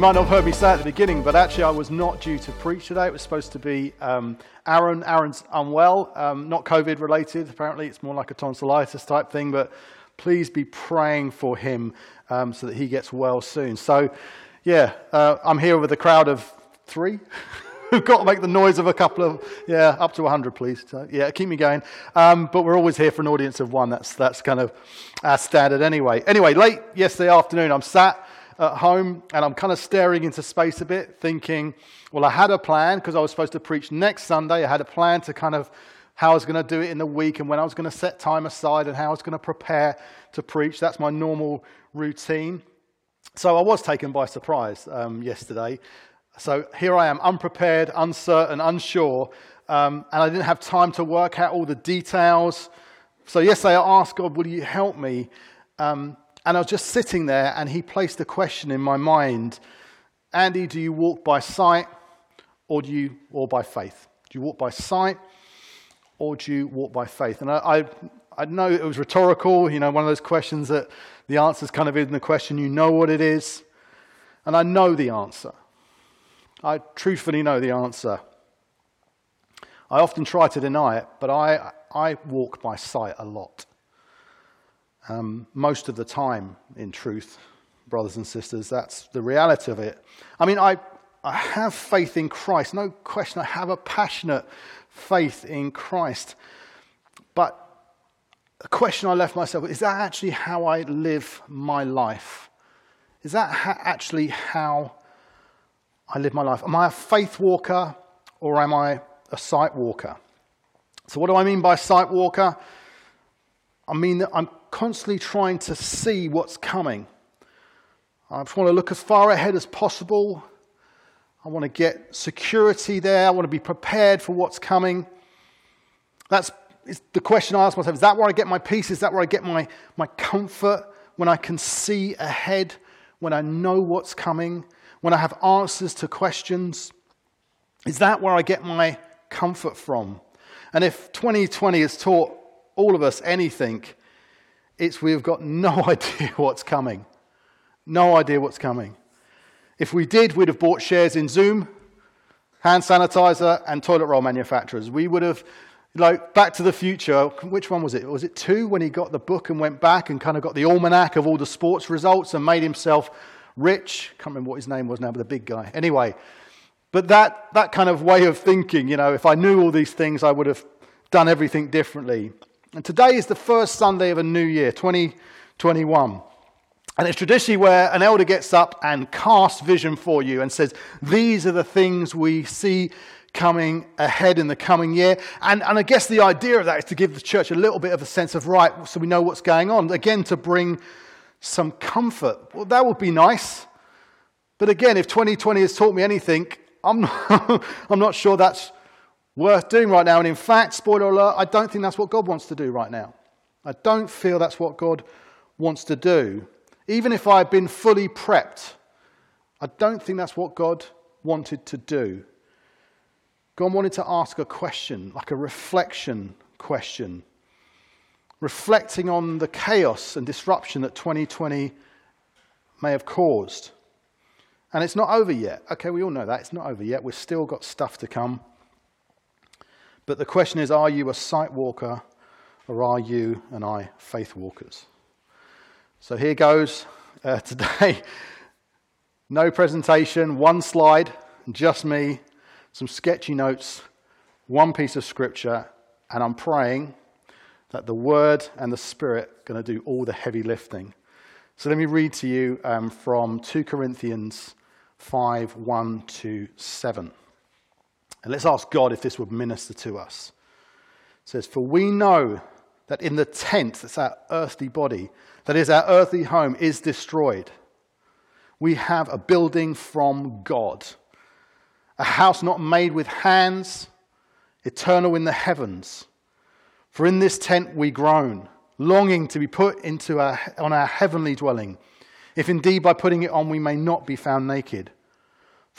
You might not have heard me say at the beginning, but actually I was not due to preach today. It was supposed to be Aaron. Aaron's unwell, not COVID related. Apparently it's more like a tonsillitis type thing, but please be praying for him so that he gets well soon. So yeah, I'm here with a crowd of 3. We've got to make the noise of a couple of, up to 100, please. So, yeah, keep me going. But we're always here for an audience of 1. That's kind of our standard anyway. Anyway, late yesterday afternoon, I'm sat at home and I'm kind of staring into space a bit, thinking, well, I had a plan because I was supposed to preach next Sunday. I had a plan to kind of how I was going to do it in the week and when I was going to set time aside and how I was going to prepare to preach. That's my normal routine. So I was taken by surprise yesterday. So here I am, unprepared, uncertain, unsure, and I didn't have time to work out all the details. So yesterday I asked God, will you help me? And I was just sitting there, and he placed a question in my mind. Andy, do you walk by sight or by faith? Do you walk by sight or do you walk by faith? And I know it was rhetorical, one of those questions that the answer's kind of in the question, what it is. And I know the answer. I truthfully know the answer. I often try to deny it, but I walk by sight a lot. Most of the time, in truth, brothers and sisters, that's the reality of it. I mean, I have faith in Christ, no question. I have a passionate faith in Christ. But the question I left myself, is that actually how I live my life? Is that actually how I live my life? Am I a faith walker or am I a sight walker? So what do I mean by sight walker? I mean that I'm constantly trying to see what's coming. I just want to look as far ahead as possible. I want to get security there. I want to be prepared for what's coming. That's the question I ask myself. Is that where I get my peace? Is that where I get my comfort? When I can see ahead, when I know what's coming, when I have answers to questions, is that where I get my comfort from? And if 2020 has taught all of us anything, it's we've got no idea what's coming. No idea what's coming. If we did, we'd have bought shares in Zoom, hand sanitizer, and toilet roll manufacturers. We would have, Back to the Future, which one was it? Was it 2 when he got the book and went back and kind of got the almanac of all the sports results and made himself rich? Can't remember what his name was now, but the big guy. Anyway, but that kind of way of thinking, if I knew all these things, I would have done everything differently. And today is the first Sunday of a new year, 2021. And it's traditionally where an elder gets up and casts vision for you and says, these are the things we see coming ahead in the coming year. And I guess the idea of that is to give the church a little bit of a sense of right, so we know what's going on. Again, to bring some comfort. Well, that would be nice. But again, if 2020 has taught me anything, I'm not sure that's worth doing right now. And in fact, spoiler alert, I don't think that's what God wants to do right now. I don't feel that's what God wants to do. Even if I've been fully prepped, I don't think that's what God wanted to do. God wanted to ask a question, like a reflection question. Reflecting on the chaos and disruption that 2020 may have caused. And it's not over yet. Okay, we all know that. It's not over yet. We've still got stuff to come. But the question is, are you a sight walker or are you and I faith walkers? So here goes today. No presentation, one slide, just me, some sketchy notes, one piece of scripture, and I'm praying that the Word and the Spirit are going to do all the heavy lifting. So let me read to you from 2 Corinthians 5, 1 to 7. And let's ask God if this would minister to us. It says, for we know that in the tent, that's our earthly body, that is our earthly home, is destroyed, we have a building from God, a house not made with hands, eternal in the heavens. For in this tent we groan, longing to be put on our heavenly dwelling, if indeed by putting it on we may not be found naked.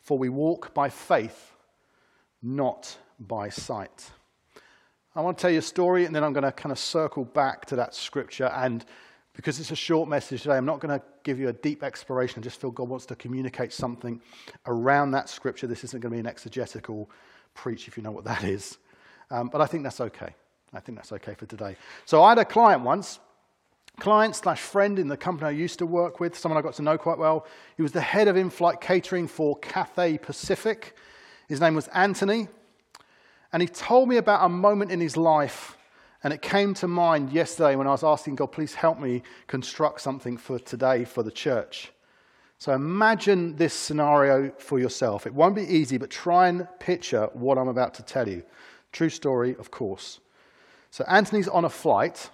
For we walk by faith, not by sight. I want to tell you a story, and then I'm going to kind of circle back to that scripture. And because it's a short message today, I'm not going to give you a deep exploration. I just feel God wants to communicate something around that scripture. This isn't going to be an exegetical preach, if you know what that is. But I think that's okay. I think that's okay for today. So I had a client once, client/friend in the company I used to work with, someone I got to know quite well. He was the head of in-flight catering for Cathay Pacific. His name was Anthony. And he told me about a moment in his life, and it came to mind yesterday when I was asking God, please help me construct something for today for the church. So imagine this scenario for yourself. It won't be easy, but try and picture what I'm about to tell you. True story, of course. So Anthony's on a flight.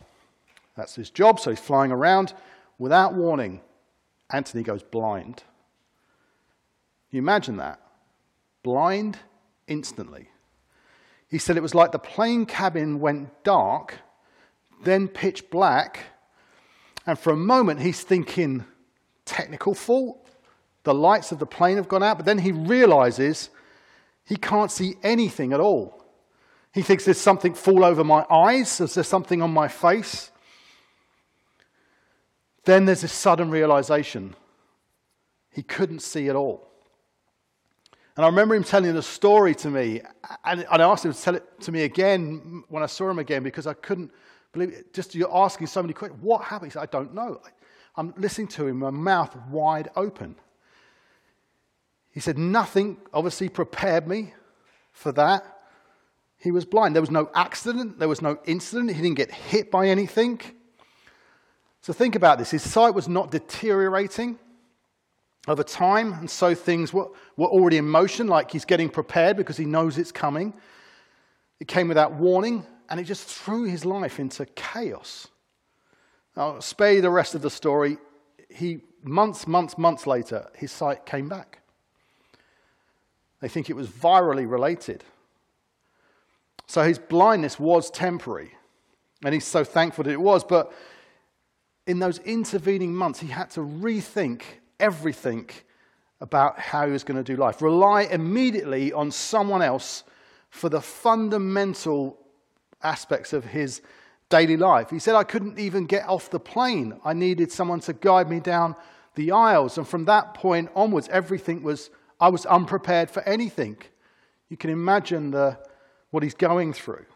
That's his job, so he's flying around. Without warning, Anthony goes blind. You imagine that? Blind instantly. He said it was like the plane cabin went dark, then pitch black, and for a moment he's thinking, technical fault? The lights of the plane have gone out, but then he realizes he can't see anything at all. He thinks there's something fall over my eyes, there's something on my face. Then there's this sudden realization. He couldn't see at all. And I remember him telling the story to me, and I asked him to tell it to me again when I saw him again, because I couldn't believe it. Just you're asking so many questions. What happened? He said, I don't know. I'm listening to him, my mouth wide open. He said, nothing obviously prepared me for that. He was blind. There was no accident. There was no incident. He didn't get hit by anything. So think about this. His sight was not deteriorating over time, and so things were already in motion, like he's getting prepared because he knows it's coming. It came without warning, and it just threw his life into chaos. I'll spare you the rest of the story. He, months later, his sight came back. They think it was virally related. So his blindness was temporary, and he's so thankful that it was, but in those intervening months, he had to rethink everything about how he was going to do life. Rely immediately on someone else for the fundamental aspects of his daily life. He said, I couldn't even get off the plane. I needed someone to guide me down the aisles. And from that point onwards, I was unprepared for anything. You can imagine what he's going through.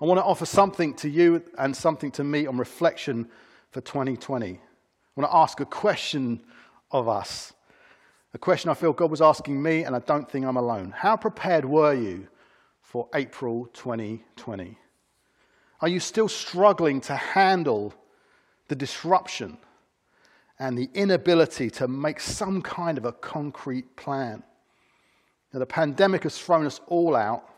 I want to offer something to you and something to me on reflection for 2020. I want to ask a question of us, a question I feel God was asking me, and I don't think I'm alone. How prepared were you for April 2020? Are you still struggling to handle the disruption and the inability to make some kind of a concrete plan? Now, the pandemic has thrown us all out.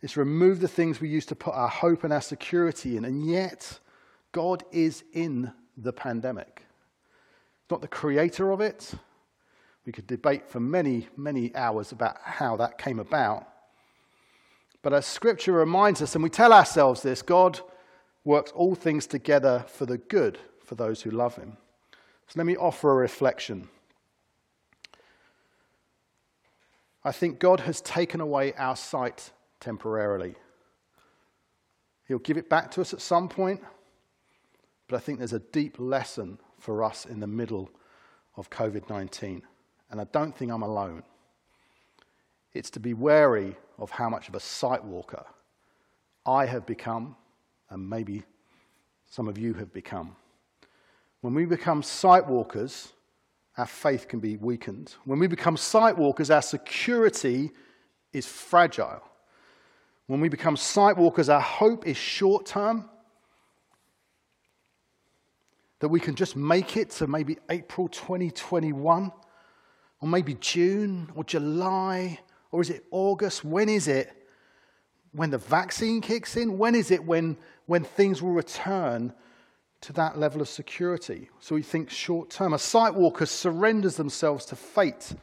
It's removed the things we used to put our hope and our security in, and yet God is in the pandemic. Not the creator of it. We could debate for many, many hours about how that came about. But as scripture reminds us, and we tell ourselves this, God works all things together for the good for those who love him. So let me offer a reflection. I think God has taken away our sight temporarily. He'll give it back to us at some point. But I think there's a deep lesson for us in the middle of COVID-19. And I don't think I'm alone. It's to be wary of how much of a sight walker I have become, and maybe some of you have become. When we become sight walkers, our faith can be weakened. When we become sight walkers, our security is fragile. When we become sight walkers, our hope is short-term, that we can just make it to maybe April 2021, or maybe June, or July, or is it August? When is it? When the vaccine kicks in? When is it when things will return to that level of security. So he thinks short term. A sightwalker surrenders themselves to fate.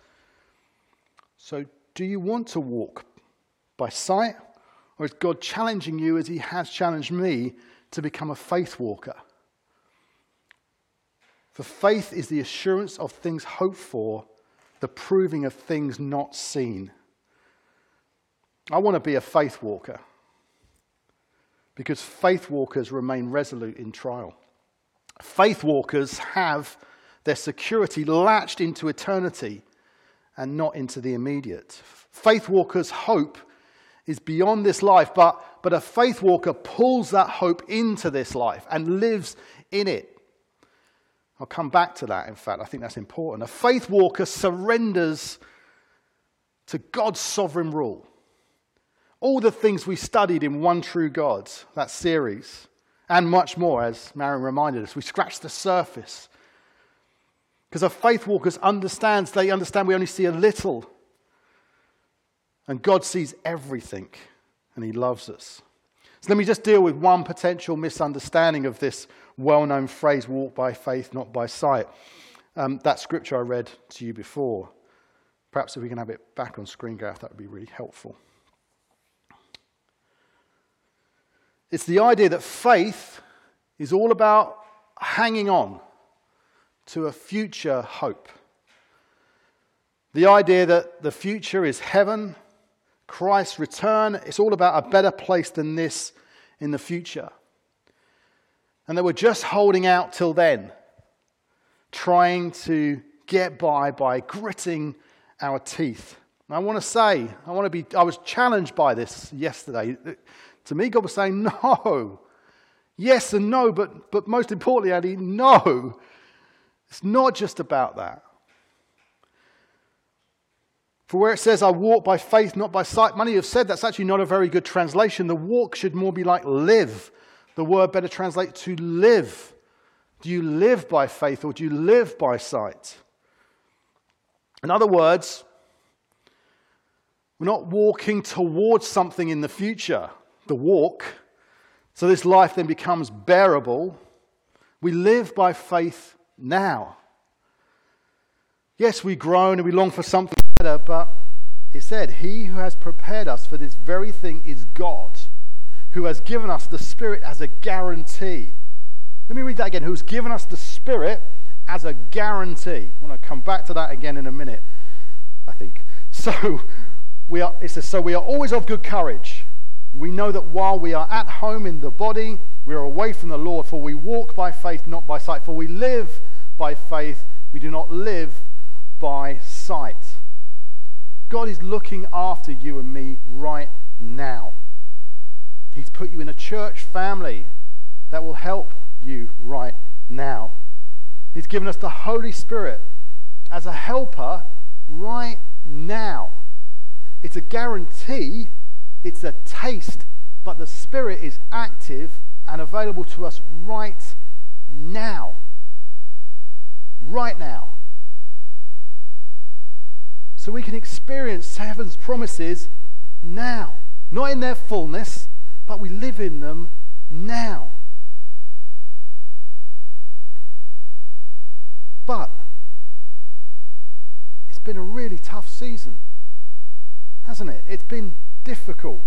So do you want to walk by sight? Or is God challenging you as he has challenged me to become a faith walker? For faith is the assurance of things hoped for, the proving of things not seen. I want to be a faith walker, because faith walkers remain resolute in trial. Faith walkers have their security latched into eternity and not into the immediate. Faith walkers' hope is beyond this life, but a faith walker pulls that hope into this life and lives in it. I'll come back to that, in fact. I think that's important. A faith walker surrenders to God's sovereign rule. All the things we studied in One True God, that series, and much more, as Marion reminded us, we scratched the surface. Because a faith walker understands we only see a little. And God sees everything, and he loves us. So let me just deal with one potential misunderstanding of this well-known phrase, walk by faith, not by sight. That scripture I read to you before. Perhaps if we can have it back on screen, Gareth, that would be really helpful. It's the idea that faith is all about hanging on to a future hope. The idea that the future is heaven, Christ's return. It's all about a better place than this in the future. And that we're just holding out till then, trying to get by gritting our teeth. And I was challenged by this yesterday. To me, God was saying, no. Yes and no, but most importantly, Andy, no. It's not just about that. For where it says, I walk by faith, not by sight, many have said that's actually not a very good translation. The walk should more be like live. The word better translates to live. Do you live by faith or do you live by sight? In other words, we're not walking towards something in the future, the walk. So this life then becomes bearable. We live by faith now. Yes, we groan and we long for something. But it said, he who has prepared us for this very thing is God, who has given us the Spirit as a guarantee. Let me read that again. Who's given us the Spirit as a guarantee. I want to come back to that again in a minute, I think. So we are always of good courage. We know that while we are at home in the body, we are away from the Lord, for we walk by faith, not by sight. For we live by faith, we do not live by sight. God is looking after you and me right now. He's put you in a church family that will help you right now. He's given us the Holy Spirit as a helper right now. It's a guarantee, it's a taste, but the Spirit is active and available to us right now. Right now. So we can experience heaven's promises now. Not in their fullness, but we live in them now. But it's been a really tough season, hasn't it? It's been difficult.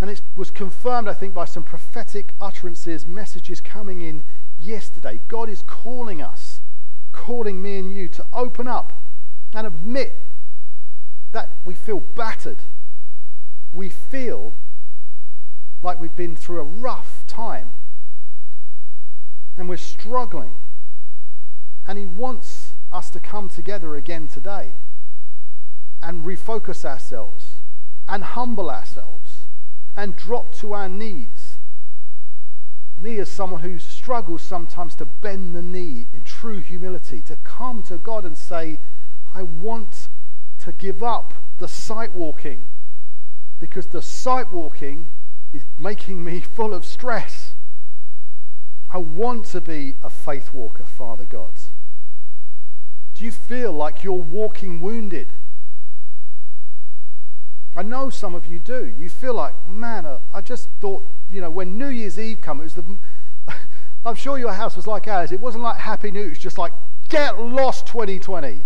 And it was confirmed, I think, by some prophetic utterances, messages coming in yesterday. God is calling us, calling me and you to open up and admit that we feel battered. We feel like we've been through a rough time. And we're struggling. And he wants us to come together again today and refocus ourselves and humble ourselves and drop to our knees. Me, as someone who struggles sometimes to bend the knee in true humility, to come to God and say, I want to give up the sight walking, because the sight walking is making me full of stress. I want to be a faith walker, Father God. Do you feel like you're walking wounded? I know some of you do. You feel like, man, I just thought, when New Year's Eve comes, it was the I'm sure your house was like ours. It wasn't like Happy News, just like, get lost 2020.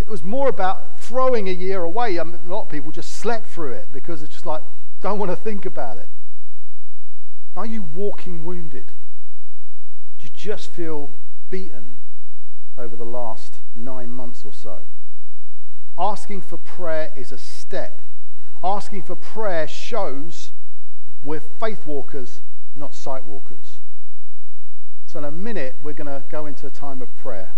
It was more about throwing a year away. I mean, a lot of people just slept through it because it's just like, don't want to think about it. Are you walking wounded? Do you just feel beaten over the last 9 months or so? Asking for prayer is a step. Asking for prayer shows we're faith walkers, not sight walkers. So in a minute, we're going to go into a time of prayer.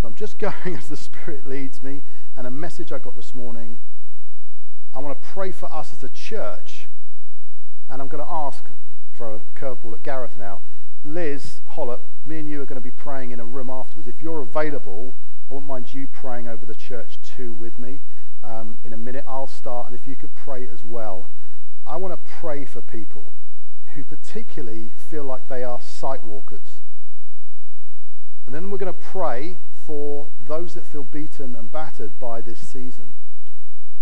But I'm just going as the Spirit leads me. And a message I got this morning, I want to pray for us as a church. And I'm going to ask, throw a curveball at Gareth now, Liz Hollop, me and you are going to be praying in a room afterwards. If you're available, I wouldn't mind you praying over the church too with me. In a minute, I'll start, and if you could pray as well. I want to pray for people who particularly feel like they are sight walkers. And then we're going to pray for those that feel beaten and battered by this season.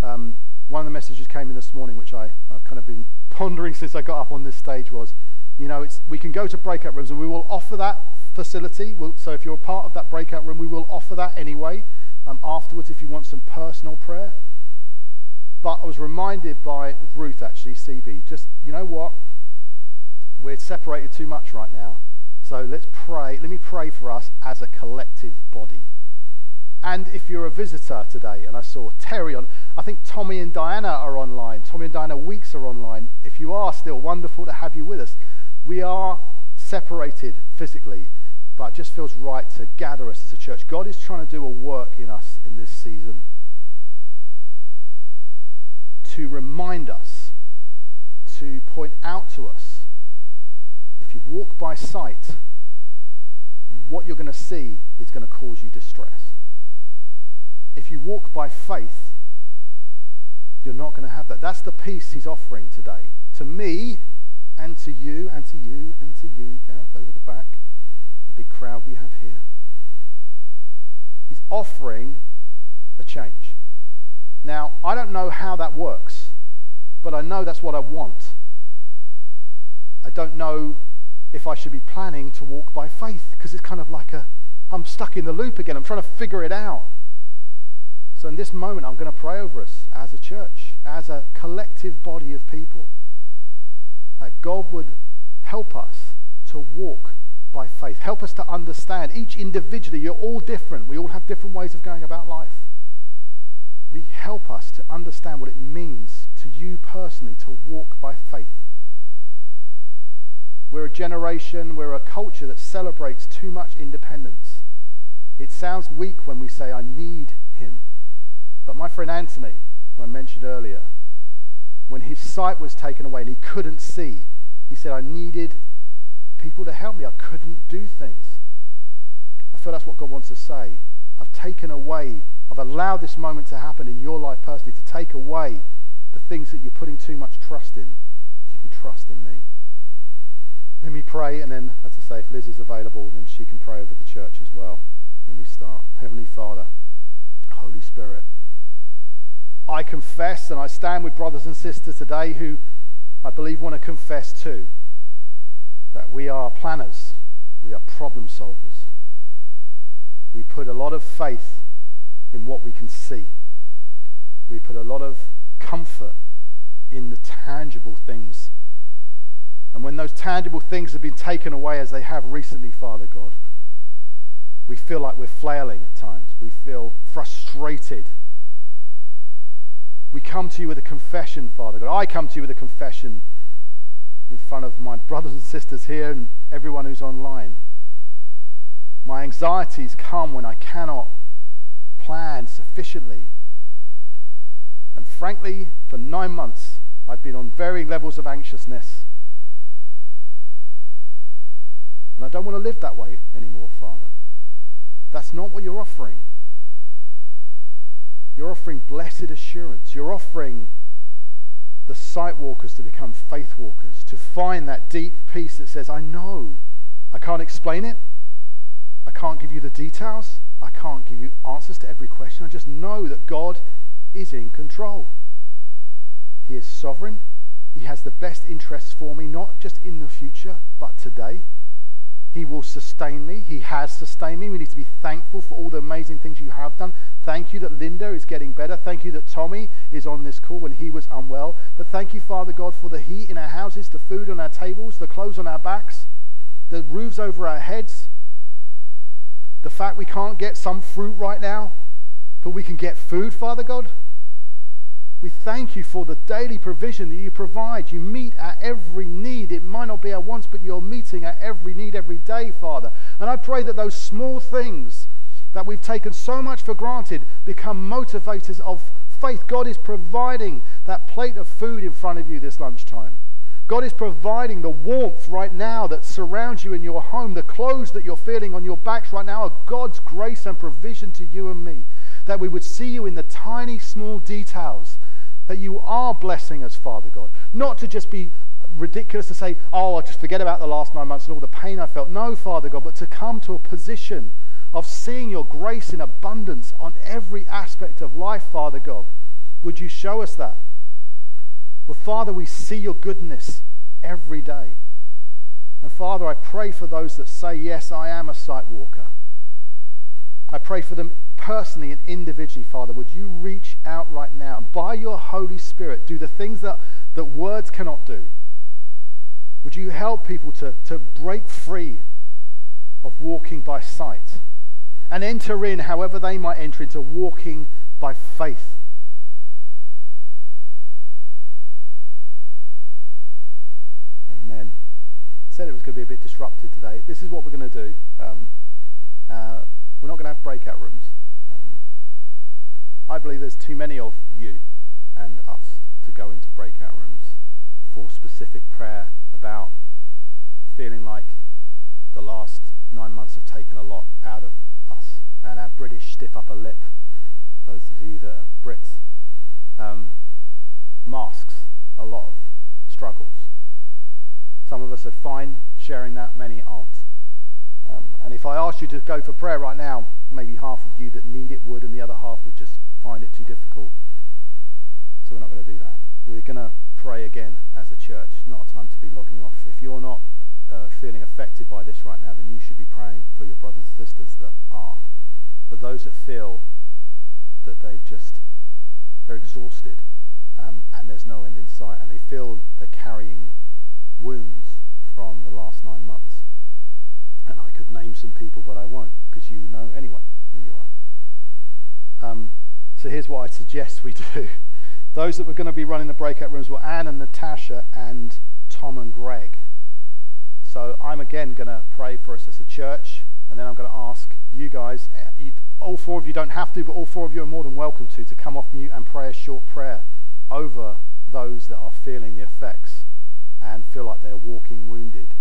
One of the messages came in this morning, which I've kind of been pondering since I got up on this stage, was, you know, we can go to breakout rooms, and we will offer that facility. So if you're a part of that breakout room, we will offer that anyway afterwards if you want some personal prayer. But I was reminded by Ruth, actually, CB, just, you know what? We're separated too much right now. So let's pray. Let me pray for us as a collective body. And if you're a visitor today, and I saw Terry on, I think Tommy and Diana are online. Tommy and Diana Weeks are online. If you are still, wonderful to have you with us. We are separated physically, but it just feels right to gather us as a church. God is trying to do a work in us in this season to remind us, to point out to us, if you walk by sight, what you're going to see is going to cause you distress. If you walk by faith, you're not going to have that. That's the peace he's offering today to me and to you and to you and to you, Gareth, over the back, the big crowd we have here. He's offering a change. Now, I don't know how that works, but I know that's what I want. I don't know if I should be planning to walk by faith, because it's kind of like I'm stuck in the loop again. I'm trying to figure it out. So in this moment, I'm going to pray over us as a church, as a collective body of people, that God would help us to walk by faith. Help us to understand, each individually, you're all different. We all have different ways of going about life. Would he help us to understand what it means to you personally to walk by faith? We're a generation, we're a culture that celebrates too much independence. It sounds weak when we say, I need him. But my friend Anthony, who I mentioned earlier, when his sight was taken away and he couldn't see, he said, I needed people to help me. I couldn't do things. I feel that's what God wants to say. I've taken away, I've allowed this moment to happen in your life personally, to take away the things that you're putting too much trust in, so you can trust in me. Let me pray, and then, as I say, if Liz is available, then she can pray over the church as well. Let me start. Heavenly Father, Holy Spirit, I confess, and I stand with brothers and sisters today who I believe want to confess too, that we are planners, we are problem solvers. We put a lot of faith in what we can see. We put a lot of comfort in the tangible things. And when those tangible things have been taken away, as they have recently, Father God, we feel like we're flailing at times. We feel frustrated. We come to you with a confession, Father God. I come to you with a confession in front of my brothers and sisters here and everyone who's online. My anxieties come when I cannot plan sufficiently. And frankly, for 9 months, I've been on varying levels of anxiousness. And I don't want to live that way anymore, Father. That's not what you're offering. You're offering blessed assurance. You're offering the sight walkers to become faith walkers, to find that deep peace that says, I know. I can't explain it. I can't give you the details. I can't give you answers to every question. I just know that God is in control. He is sovereign. He has the best interests for me, not just in the future, but today. He will sustain me. He has sustained me. We need to be thankful for all the amazing things you have done. Thank you that Linda is getting better. Thank you that Tommy is on this call when he was unwell. But thank you, Father God, for the heat in our houses, the food on our tables, the clothes on our backs, the roofs over our heads, the fact we can't get some fruit right now, but we can get food, Father God. We thank you for the daily provision that you provide. You meet our every need. It might not be our wants, but you're meeting our every need every day, Father. And I pray that those small things that we've taken so much for granted become motivators of faith. God is providing that plate of food in front of you this lunchtime. God is providing the warmth right now that surrounds you in your home. The clothes that you're feeling on your backs right now are God's grace and provision to you and me. That we would see you in the tiny, small details. That you are blessing us, Father God. Not to just be ridiculous to say, oh, I'll just forget about the last 9 months and all the pain I felt. No, Father God, but to come to a position of seeing your grace in abundance on every aspect of life, Father God. Would you show us that? Well, Father, we see your goodness every day. And Father, I pray for those that say, yes, I am a sight walker. I pray for them personally and individually, Father. Would you reach out right now and by your Holy Spirit do the things that words cannot do? Would you help people to break free of walking by sight and enter in, however they might enter, into walking by faith? Amen. I said it was going to be a bit disrupted today. This is what we're going to do. We're not going to have breakout rooms. I believe there's too many of you and us to go into breakout rooms for specific prayer about feeling like the last 9 months have taken a lot out of us and our British stiff upper lip, those of you that are Brits, masks a lot of struggles. Some of us are fine sharing that, many aren't. And if I asked you to go for prayer right now, maybe half of you that need it would, and the other half would just find it too difficult. So we're not going to do that. We're going to pray again as a church. Not a time to be logging off. If you're not feeling affected by this right now, then you should be praying for your brothers and sisters that are. But those that feel that they're exhausted and there's no end in sight, and they feel they're carrying wounds from the last 9 months. And I could name some people, but I won't, because you know anyway who you are. So here's what I suggest we do. Those that were going to be running the breakout rooms were Anne and Natasha and Tom and Greg. So I'm again going to pray for us as a church, and then I'm going to ask you guys, all four of you don't have to, but all four of you are more than welcome to come off mute and pray a short prayer over those that are feeling the effects and feel like they're walking wounded.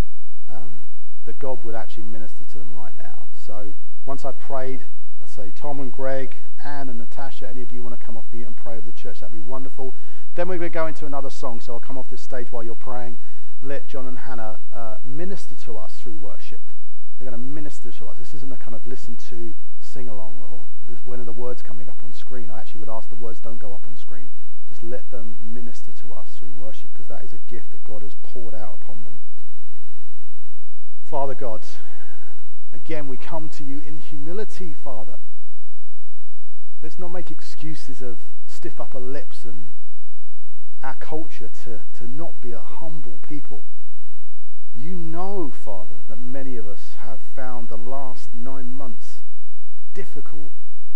That God would actually minister to them right now. So once I've prayed, I say Tom and Greg, Anne and Natasha, any of you want to come off mute and pray over the church, that'd be wonderful. Then we're going to go into another song, so I'll come off this stage while you're praying. Let John and Hannah minister to us through worship. They're going to minister to us. This isn't a kind of listen to sing-along or when are the words coming up on screen. I actually would ask the words don't go up on screen. Just let them minister to us through worship, because that is a gift that God has poured out upon them. Father God, again, we come to you in humility, Father. Let's not make excuses of stiff upper lips and our culture to not be a humble people. You know, Father, that many of us have found the last 9 months difficult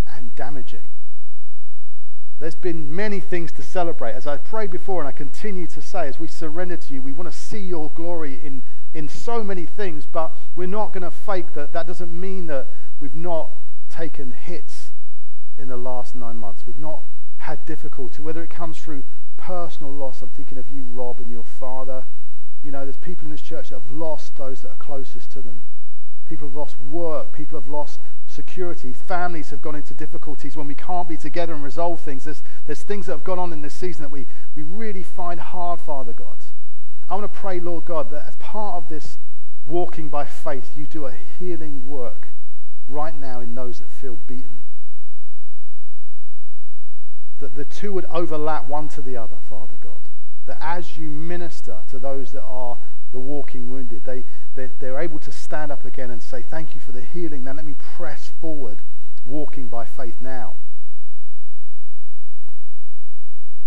and damaging. There's been many things to celebrate. As I prayed before and I continue to say, as we surrender to you, we want to see your glory in so many things, but we're not going to fake that. That doesn't mean that we've not taken hits in the last 9 months. We've not had difficulty, whether it comes through personal loss. I'm thinking of you, Rob, and your father. You know, there's people in this church that have lost those that are closest to them. People have lost work. People have lost security. Families have gone into difficulties when we can't be together and resolve things. There's things that have gone on in this season that we really find hard, Father God. I want to pray, Lord God, that as part of this walking by faith, you do a healing work right now in those that feel beaten. That the two would overlap one to the other, Father God. That as you minister to those that are the walking wounded. They're able to stand up again and say, thank you for the healing. Now let me press forward, walking by faith now.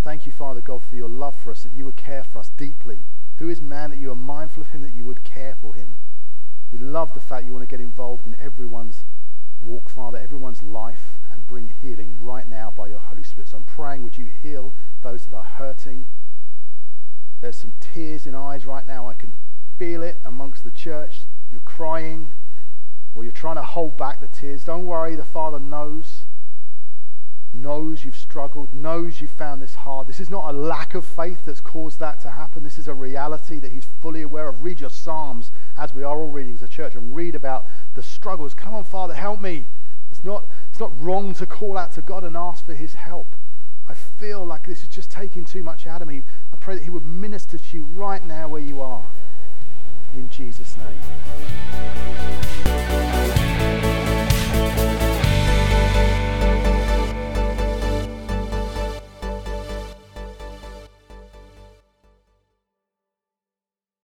Thank you, Father God, for your love for us, that you would care for us deeply. Who is man that you are mindful of him, that you would care for him? We love the fact you want to get involved in everyone's walk, Father, everyone's life, and bring healing right now by your Holy Spirit. So I'm praying, would you heal those that are hurting? There's some tears in eyes right now. I can feel it amongst the church. You're crying, or you're trying to hold back the tears. Don't worry, the Father knows you've struggled, knows you've found this hard. This is not a lack of faith that's caused that to happen. This is a reality that he's fully aware of. Read your Psalms, as we are all reading as a church, and read about the struggles. Come on, Father, help me. It's not wrong to call out to God and ask for his help. I feel like this is just taking too much out of me. I pray that he would minister to you right now where you are. In Jesus' name.